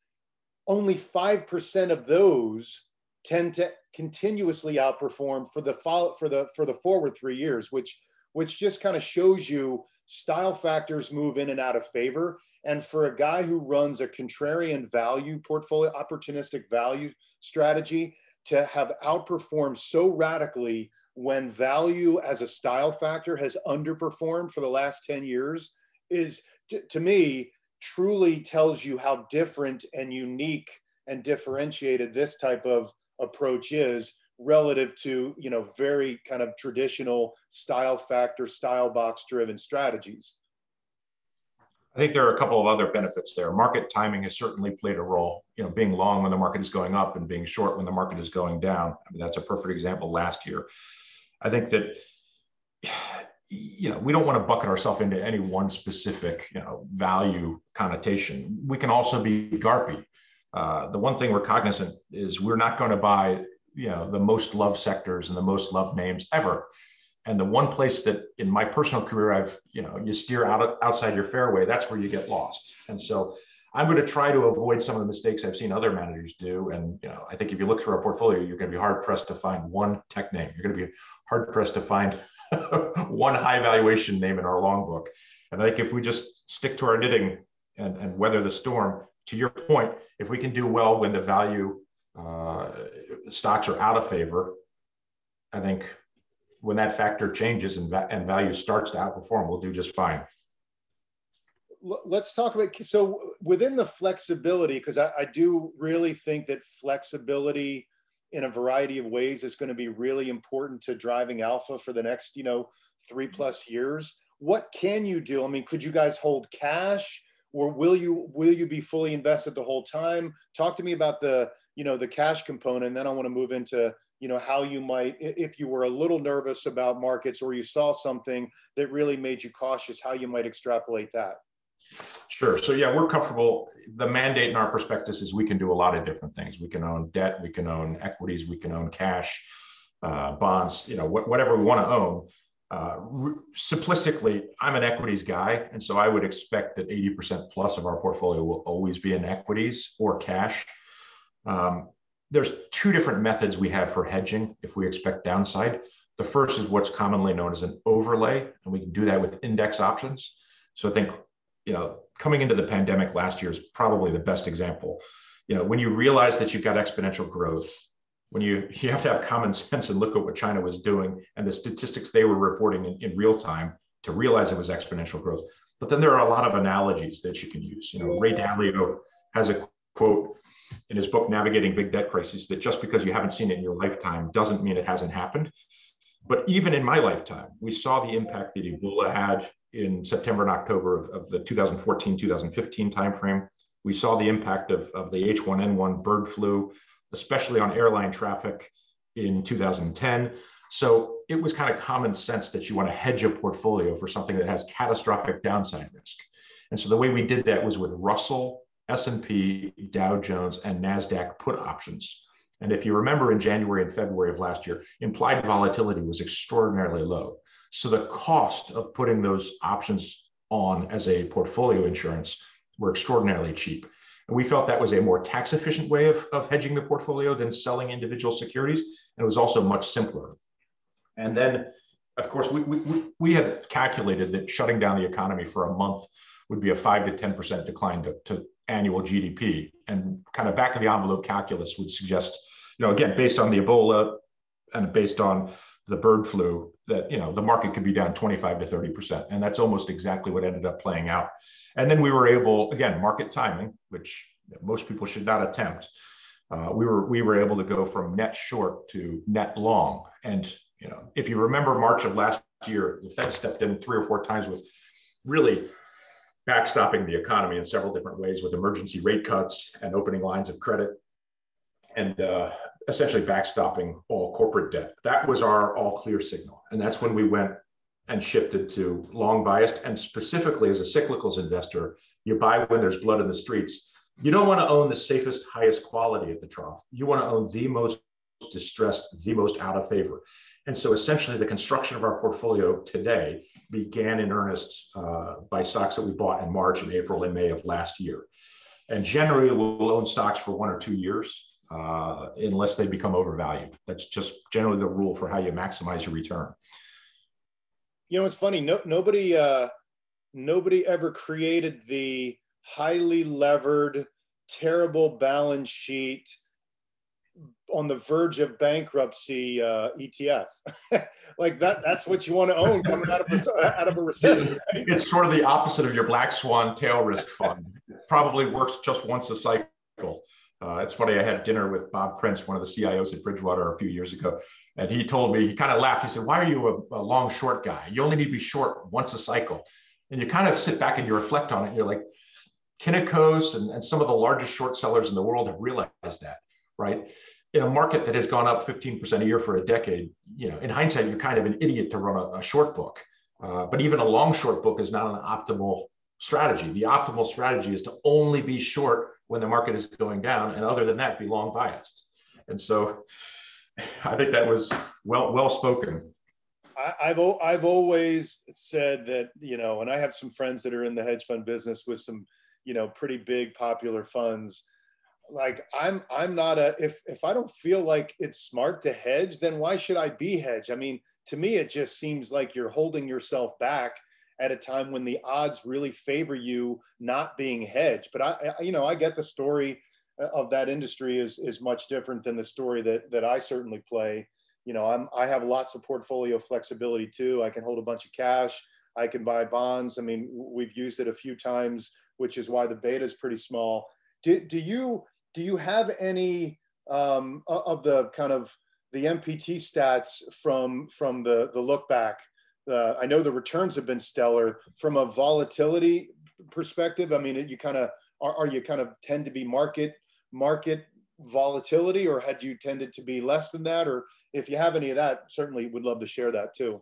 only 5% of those tend to continuously outperform for the forward 3 years, which just kind of shows you style factors move in and out of favor. And for a guy who runs a contrarian value portfolio, opportunistic value strategy, to have outperformed so radically when value as a style factor has underperformed for the last 10 years is, to me, truly tells you how different and unique and differentiated this type of approach is relative to, you know, very kind of traditional style factor, style box driven strategies. I think there are a couple of other benefits there. Market timing has certainly played a role, you know, being long when the market is going up and being short when the market is going down. I mean, that's a perfect example last year. I think that, you know, we don't want to bucket ourselves into any one specific, you know, value connotation. We can also be GARPy. The one thing we're cognizant is we're not going to buy, you know, the most loved sectors and the most loved names ever. And the one place that in my personal career, I've, you know, you steer outside your fairway, that's where you get lost. And so I'm going to try to avoid some of the mistakes I've seen other managers do. And, you know, I think if you look through our portfolio, you're going to be hard pressed to find one tech name. You're going to be hard pressed to find one high valuation name in our long book. And I think if we just stick to our knitting and weather the storm, to your point, if we can do well when the value stocks are out of favor, I think when that factor changes and value starts to outperform, we'll do just fine. Let's talk about, so within the flexibility, because I do really think that flexibility in a variety of ways is going to be really important to driving alpha for the next, you know, 3+ years. What can you do? I mean, could you guys hold cash, or will you be fully invested the whole time? Talk to me about the, you know, the cash component, and then I want to move into, you know, how you might, if you were a little nervous about markets or you saw something that really made you cautious, how you might extrapolate that. Sure. So yeah, we're comfortable. The mandate in our prospectus is we can do a lot of different things. We can own debt, we can own equities, we can own cash, bonds, you know, whatever we want to own. Simplistically, I'm an equities guy, and so I would expect that 80% plus of our portfolio will always be in equities or cash. There's two different methods we have for hedging if we expect downside. The first is what's commonly known as an overlay, and we can do that with index options. So I think, you know, coming into the pandemic last year is probably the best example. You know, when you realize that you've got exponential growth, when you have to have common sense and look at what China was doing and the statistics they were reporting in real time to realize it was exponential growth. But then there are a lot of analogies that you can use. You know, Ray Dalio has a quote in his book, Navigating Big Debt Crises, that just because you haven't seen it in your lifetime doesn't mean it hasn't happened. But even in my lifetime, we saw the impact that Ebola had in September and October of the 2014-2015 timeframe. We saw the impact of the H1N1 bird flu, especially on airline traffic in 2010. So it was kind of common sense that you want to hedge a portfolio for something that has catastrophic downside risk. And so the way we did that was with Russell, S&P, Dow Jones, and NASDAQ put options. And if you remember, in January and February of last year, implied volatility was extraordinarily low. So the cost of putting those options on as a portfolio insurance were extraordinarily cheap. And we felt that was a more tax efficient way of hedging the portfolio than selling individual securities. And it was also much simpler. And then, of course, we had calculated that shutting down the economy for a month would be a 5 to 10% decline to annual GDP. And kind of back of the envelope calculus would suggest, you know, again, based on the Ebola and based on the bird flu, that, you know, the market could be down 25 to 30%. And that's almost exactly what ended up playing out. And then we were able, again, market timing, which most people should not attempt. We were able to go from net short to net long. And, you know, if you remember March of last year, the Fed stepped in 3 or 4 times with really backstopping the economy in several different ways with emergency rate cuts and opening lines of credit and essentially backstopping all corporate debt. That was our all clear signal. And that's when we went and shifted to long biased. And specifically as a cyclicals investor, you buy when there's blood in the streets. You don't want to own the safest, highest quality at the trough. You want to own the most distressed, the most out of favor. And so essentially the construction of our portfolio today began in earnest by stocks that we bought in March and April and May of last year. And generally we'll own stocks for 1 or 2 years unless they become overvalued. That's just generally the rule for how you maximize your return. You know, it's funny, nobody ever created the highly levered, terrible balance sheet on the verge of bankruptcy ETF. Like that's what you want to own coming out of a recession. Right? It's sort of the opposite of your black swan tail risk fund. Probably works just once a cycle. It's funny, I had dinner with Bob Prince, one of the CIOs at Bridgewater a few years ago, and he told me, he kind of laughed. He said, why are you a long short guy? You only need to be short once a cycle. And you kind of sit back and you reflect on it. And you're like, Kinnikos and some of the largest short sellers in the world have realized that, right? In a market that has gone up 15% a year for a decade, you know, in hindsight, you're kind of an idiot to run a short book. But even a long short book is not an optimal strategy. The optimal strategy is to only be short when the market is going down, and other than that, be long biased. And so I think that was well spoken. I've always said that, you know, and I have some friends that are in the hedge fund business with some, you know, pretty big popular funds. Like I'm not if I don't feel like it's smart to hedge, then why should I be hedged? I mean, to me, it just seems like you're holding yourself back at a time when the odds really favor you not being hedged. But I you know, I get the story of that industry is much different than the story that I certainly play. You know, I have lots of portfolio flexibility too. I can hold a bunch of cash. I can buy bonds. I mean, we've used it a few times, which is why the beta is pretty small. Do you have any of the kind of the MPT stats from the look back? I know the returns have been stellar. From a volatility perspective, I mean, are you kind of tend to be market volatility, or had you tended to be less than that? Or if you have any of that, certainly would love to share that too.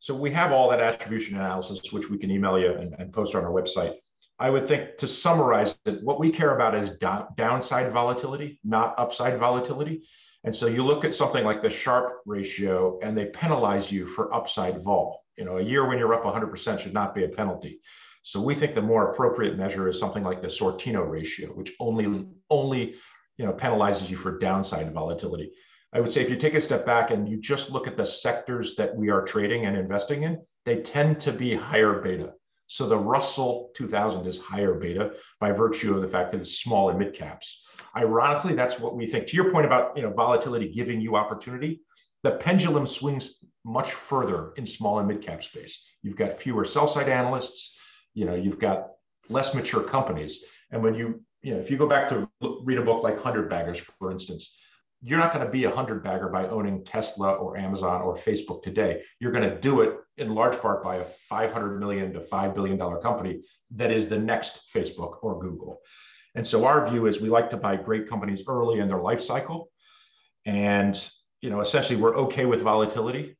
So we have all that attribution analysis, which we can email you and post on our website. I would think, to summarize it, what we care about is downside volatility, not upside volatility. And so you look at something like the Sharpe ratio and they penalize you for upside vol. You know, a year when you're up 100% should not be a penalty. So we think the more appropriate measure is something like the Sortino ratio, which only you know, penalizes you for downside volatility. I would say if you take a step back and you just look at the sectors that we are trading and investing in, they tend to be higher beta. So the Russell 2000 is higher beta by virtue of the fact that it's small and mid caps. Ironically, that's what we think. To your point about, you know, volatility giving you opportunity, the pendulum swings much further in small and mid cap space. You've got fewer sell side analysts, you know, you've got less mature companies. And when you know, if you go back to read a book like 100 Baggers, for instance, you're not going to be a 100 bagger by owning Tesla or Amazon or Facebook today. You're going to do it in large part by a $500 million to $5 billion company that is the next Facebook or Google. And so our view is we like to buy great companies early in their life cycle. And, you know, essentially we're okay with volatility.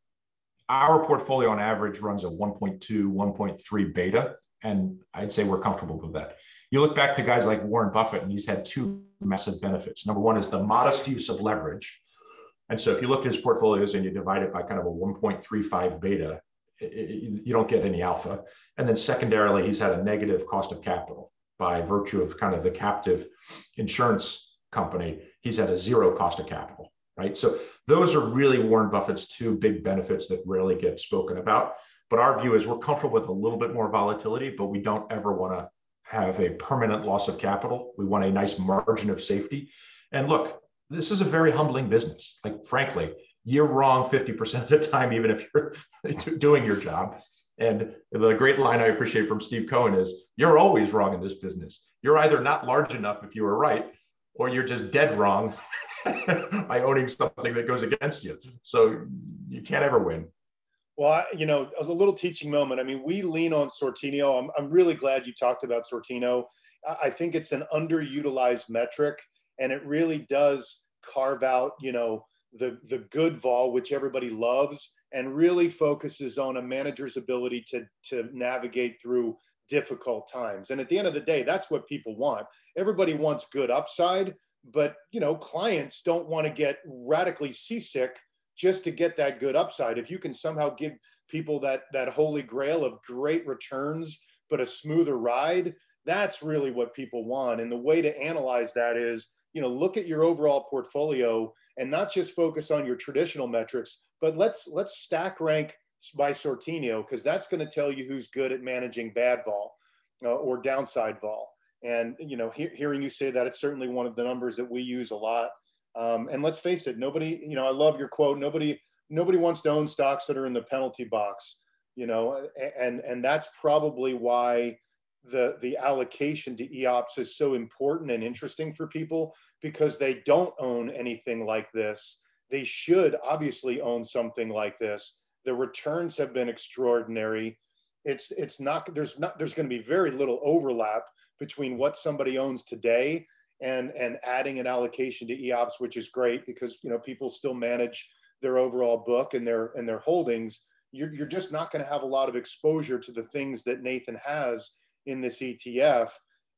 Our portfolio on average runs a 1.2, 1.3 beta. And I'd say we're comfortable with that. You look back to guys like Warren Buffett, and he's had two massive benefits. Number one is the modest use of leverage. And so if you look at his portfolios and you divide it by kind of a 1.35 beta, you don't get any alpha. And then secondarily, he's had a negative cost of capital by virtue of kind of the captive insurance company. He's had a zero cost of capital, right? So those are really Warren Buffett's two big benefits that rarely get spoken about. But our view is we're comfortable with a little bit more volatility, but we don't ever want to have a permanent loss of capital. We want a nice margin of safety. And look, this is a very humbling business. Like, frankly, you're wrong 50% of the time, even if you're doing your job. And the great line I appreciate from Steve Cohen is, you're always wrong in this business. You're either not large enough if you were right, or you're just dead wrong by owning something that goes against you. So you can't ever win. Well, you know, a little teaching moment. I mean, we lean on Sortino. I'm really glad you talked about Sortino. I think it's an underutilized metric, and it really does carve out, you know, the good vol, which everybody loves, and really focuses on a manager's ability to navigate through difficult times. And at the end of the day, that's what people want. Everybody wants good upside, but, you know, clients don't want to get radically seasick just to get that good upside. If you can somehow give people that holy grail of great returns, but a smoother ride, that's really what people want. And the way to analyze that is, you know, look at your overall portfolio and not just focus on your traditional metrics, but let's stack rank by Sortino, because that's going to tell you who's good at managing bad vol or downside vol. And, you know, hearing you say that, it's certainly one of the numbers that we use a lot. And let's face it, nobody, you know, I love your quote, nobody wants to own stocks that are in the penalty box, you know, and that's probably why the allocation to EOPS is so important and interesting for people, because they don't own anything like this. They should obviously own something like this. The returns have been extraordinary. There's going to be very little overlap between what somebody owns today and adding an allocation to EOPS, which is great because, you know, people still manage their overall book and their holdings. You're just not going to have a lot of exposure to the things that Nathan has in this ETF.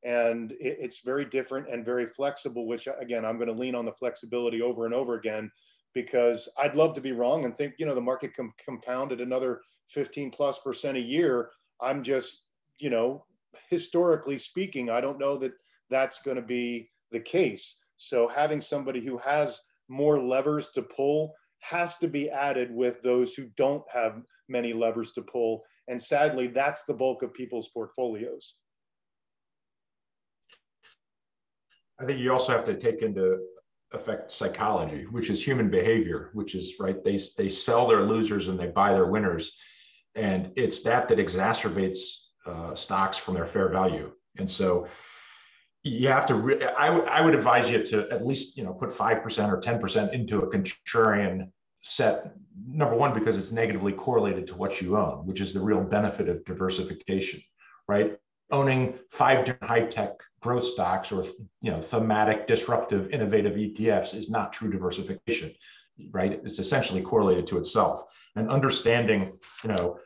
And it's very different and very flexible, which again, I'm going to lean on the flexibility over and over again, because I'd love to be wrong and think, you know, the market compounded another 15%+ a year. I'm just, you know, historically speaking, I don't know that that's going to be the case. So having somebody who has more levers to pull has to be added with those who don't have many levers to pull. And sadly, that's the bulk of people's portfolios. I think you also have to take into affect psychology, which is human behavior, which is right. They sell their losers and they buy their winners. And it's that exacerbates stocks from their fair value. And so you have to, I would advise you to at least, you know, put 5% or 10% into a contrarian set, number one, because it's negatively correlated to what you own, which is the real benefit of diversification, right? Owning 5 different high-tech growth stocks or, you know, thematic, disruptive, innovative ETFs is not true diversification, right? It's essentially correlated to itself. And understanding, you know,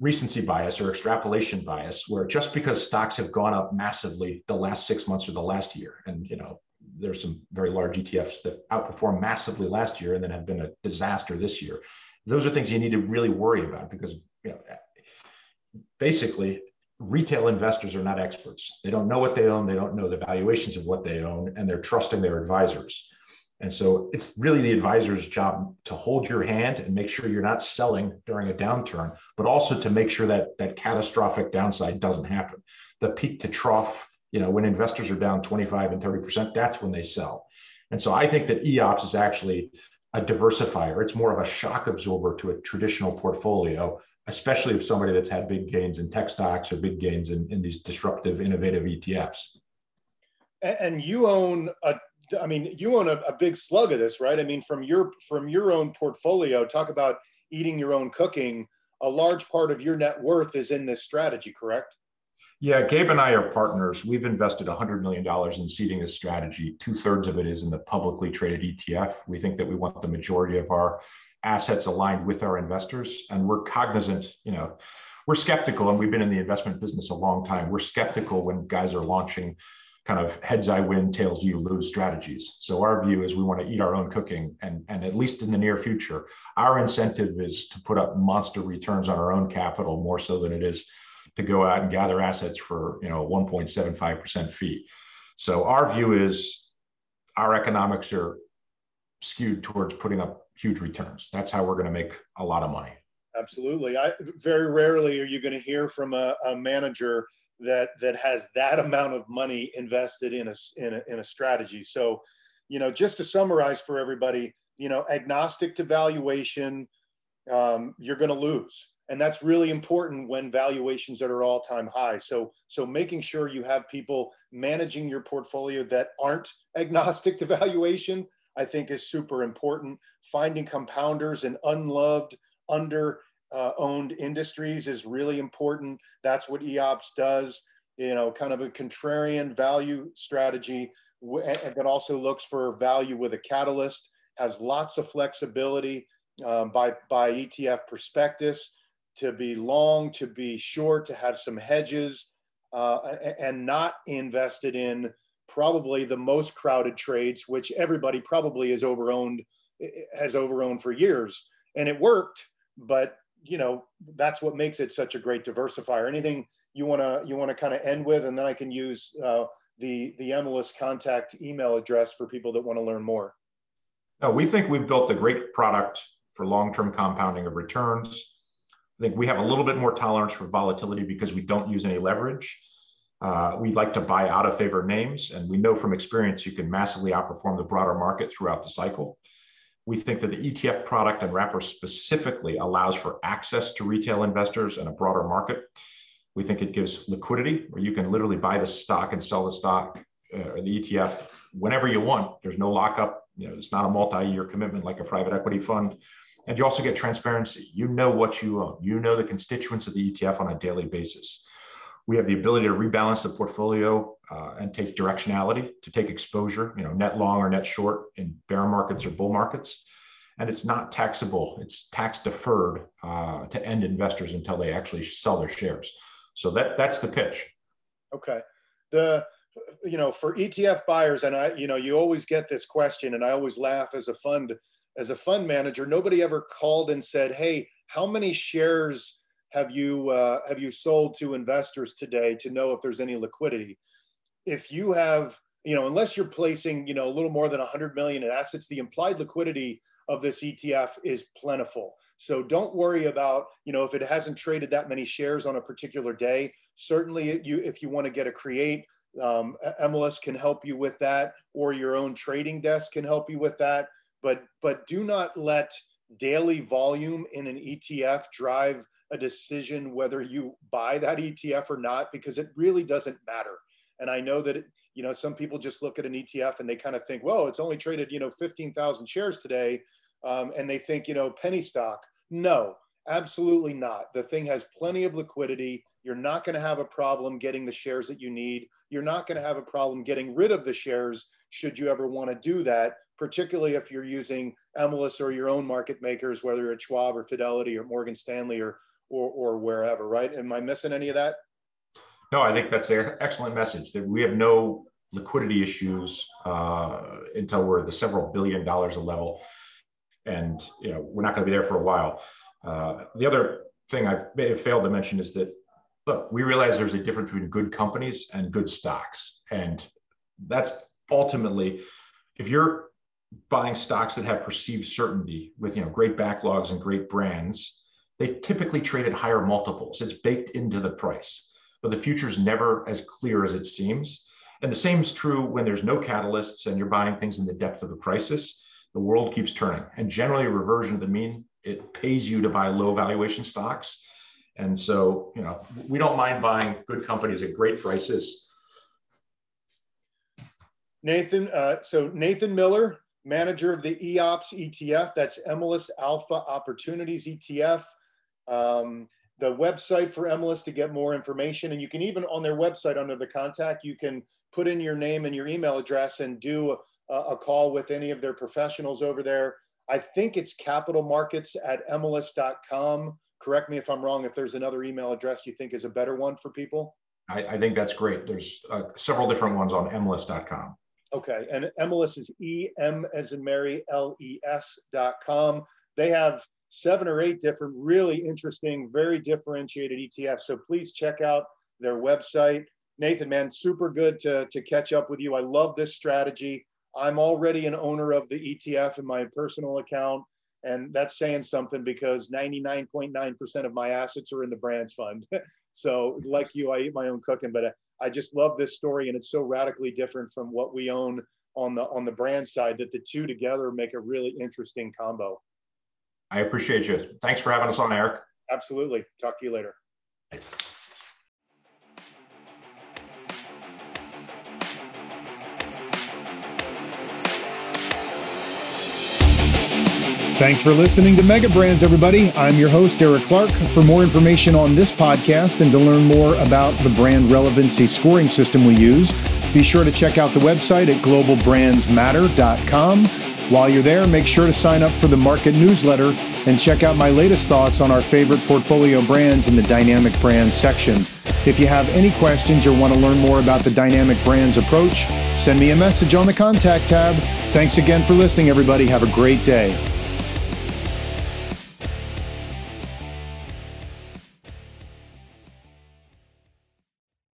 recency bias or extrapolation bias, where just because stocks have gone up massively the last 6 months or the last year, and, you know, there's some very large ETFs that outperformed massively last year and then have been a disaster this year. Those are things you need to really worry about because, you know, basically, retail investors are not experts. They don't know what they own. They don't know the valuations of what they own, and they're trusting their advisors. And so it's really the advisor's job to hold your hand and make sure you're not selling during a downturn, but also to make sure that that catastrophic downside doesn't happen. The peak to trough, you know, when investors are down 25 and 30%, that's when they sell. And so I think that EOPS is actually a diversifier. It's more of a shock absorber to a traditional portfolio, especially if somebody that's had big gains in tech stocks or big gains in these disruptive, innovative ETFs. And you own a big slug of this, right? I mean, from your own portfolio, talk about eating your own cooking. A large part of your net worth is in this strategy, correct? Yeah, Gabe and I are partners. We've invested $100 million in seeding this strategy. 2/3 of it is in the publicly traded ETF. We think that we want the majority of our assets aligned with our investors. And we're cognizant, you know, we're skeptical, and we've been in the investment business a long time. We're skeptical when guys are launching kind of heads I win, tails you lose strategies. So our view is we want to eat our own cooking. And at least in the near future, our incentive is to put up monster returns on our own capital more so than it is to go out and gather assets for, you know, 1.75% fee. So our view is our economics are skewed towards putting up huge returns. That's how we're going to make a lot of money. Absolutely. Very rarely are you going to hear from a manager that has that amount of money invested in a strategy. So, you know, just to summarize for everybody, you know, agnostic to valuation, you're going to lose. And that's really important when valuations are at all-time high. So making sure you have people managing your portfolio that aren't agnostic to valuation, I think, is super important. Finding compounders in unloved, under-owned industries is really important. That's what EOPS does, you know, kind of a contrarian value strategy that also looks for value with a catalyst, has lots of flexibility by ETF prospectus, to be long, to be short, to have some hedges, and not invested in probably the most crowded trades, which everybody probably is overowned has overowned for years, and it worked. But you know, that's what makes it such a great diversifier. Anything you wanna kind of end with, and then I can use the Emles contact email address for people that want to learn more. No, we think we've built a great product for long-term compounding of returns. I think we have a little bit more tolerance for volatility because we don't use any leverage. We like to buy out of favor names, and we know from experience you can massively outperform the broader market throughout the cycle. We think that the ETF product and wrapper specifically allows for access to retail investors and a broader market. We think it gives liquidity, where you can literally buy the stock and sell the stock or the ETF whenever you want. There's no lockup. You know, it's not a multi-year commitment like a private equity fund. And you also get transparency. You know what you own. You know the constituents of the ETF on a daily basis. We have the ability to rebalance the portfolio and take directionality, to take exposure, you know, net long or net short in bear markets or bull markets. And it's not taxable. It's tax deferred to end investors until they actually sell their shares. So that's the pitch. Okay. You know, for ETF buyers, and I, you know, you always get this question, and I always laugh as a fund manager, nobody ever called and said, hey, how many shares have you sold to investors today to know if there's any liquidity? If you have, you know, unless you're placing, you know, a little more than 100 million in assets, the implied liquidity of this ETF is plentiful. So don't worry about, you know, if it hasn't traded that many shares on a particular day. Certainly if you want to get a create, Emles can help you with that, or your own trading desk can help you with that. But do not let daily volume in an ETF drive a decision whether you buy that ETF or not, because it really doesn't matter. And I know that, you know, some people just look at an ETF and they kind of think, well, it's only traded, you know, 15,000 shares today. And they think, you know, penny stock. No, absolutely not. The thing has plenty of liquidity. You're not going to have a problem getting the shares that you need. You're not going to have a problem getting rid of the shares should you ever want to do that, particularly if you're using Emles or your own market makers, whether it's Schwab or Fidelity or Morgan Stanley or wherever, right? Am I missing any of that? No, I think that's an excellent message, that we have no liquidity issues until we're at the several billion dollars a level. And, you know, we're not going to be there for a while. The other thing I may have failed to mention is that, look, we realize there's a difference between good companies and good stocks. And that's ultimately, if you're buying stocks that have perceived certainty with, you know, great backlogs and great brands, they typically trade at higher multiples. It's baked into the price. But the future is never as clear as it seems. And the same is true when there's no catalysts and you're buying things in the depth of a crisis. The world keeps turning, and generally a reversion of the mean, it pays you to buy low valuation stocks. And so, you know, we don't mind buying good companies at great prices. Nathan, so Nathan Miller, manager of the EOPS ETF, that's Emles Alpha Opportunities ETF. The website for Emles to get more information, and you can even on their website under the contact, you can put in your name and your email address and do a call with any of their professionals over there. I think it's capitalmarkets@emles.com. Correct me if I'm wrong, if there's another email address you think is a better one for people. I think that's great. There's several different ones on emles.com. Okay, and Emles is E-M as in Mary, L-E-S.com. They have 7 or 8 different really interesting, very differentiated ETFs. So please check out their website. Nathan, man, super good to catch up with you. I love this strategy. I'm already an owner of the ETF in my personal account, and that's saying something because 99.9% of my assets are in the brands fund. So like you, I eat my own cooking, but I just love this story, and it's so radically different from what we own on the brand side that the two together make a really interesting combo. I appreciate you. Thanks for having us on, Eric. Absolutely. Talk to you later. Thanks. Thanks for listening to Mega Brands, everybody. I'm your host, Eric Clark. For more information on this podcast and to learn more about the brand relevancy scoring system we use, be sure to check out the website at globalbrandsmatter.com. While you're there, make sure to sign up for the market newsletter and check out my latest thoughts on our favorite portfolio brands in the dynamic brands section. If you have any questions or want to learn more about the Dynamic Brands approach, send me a message on the contact tab. Thanks again for listening, everybody. Have a great day.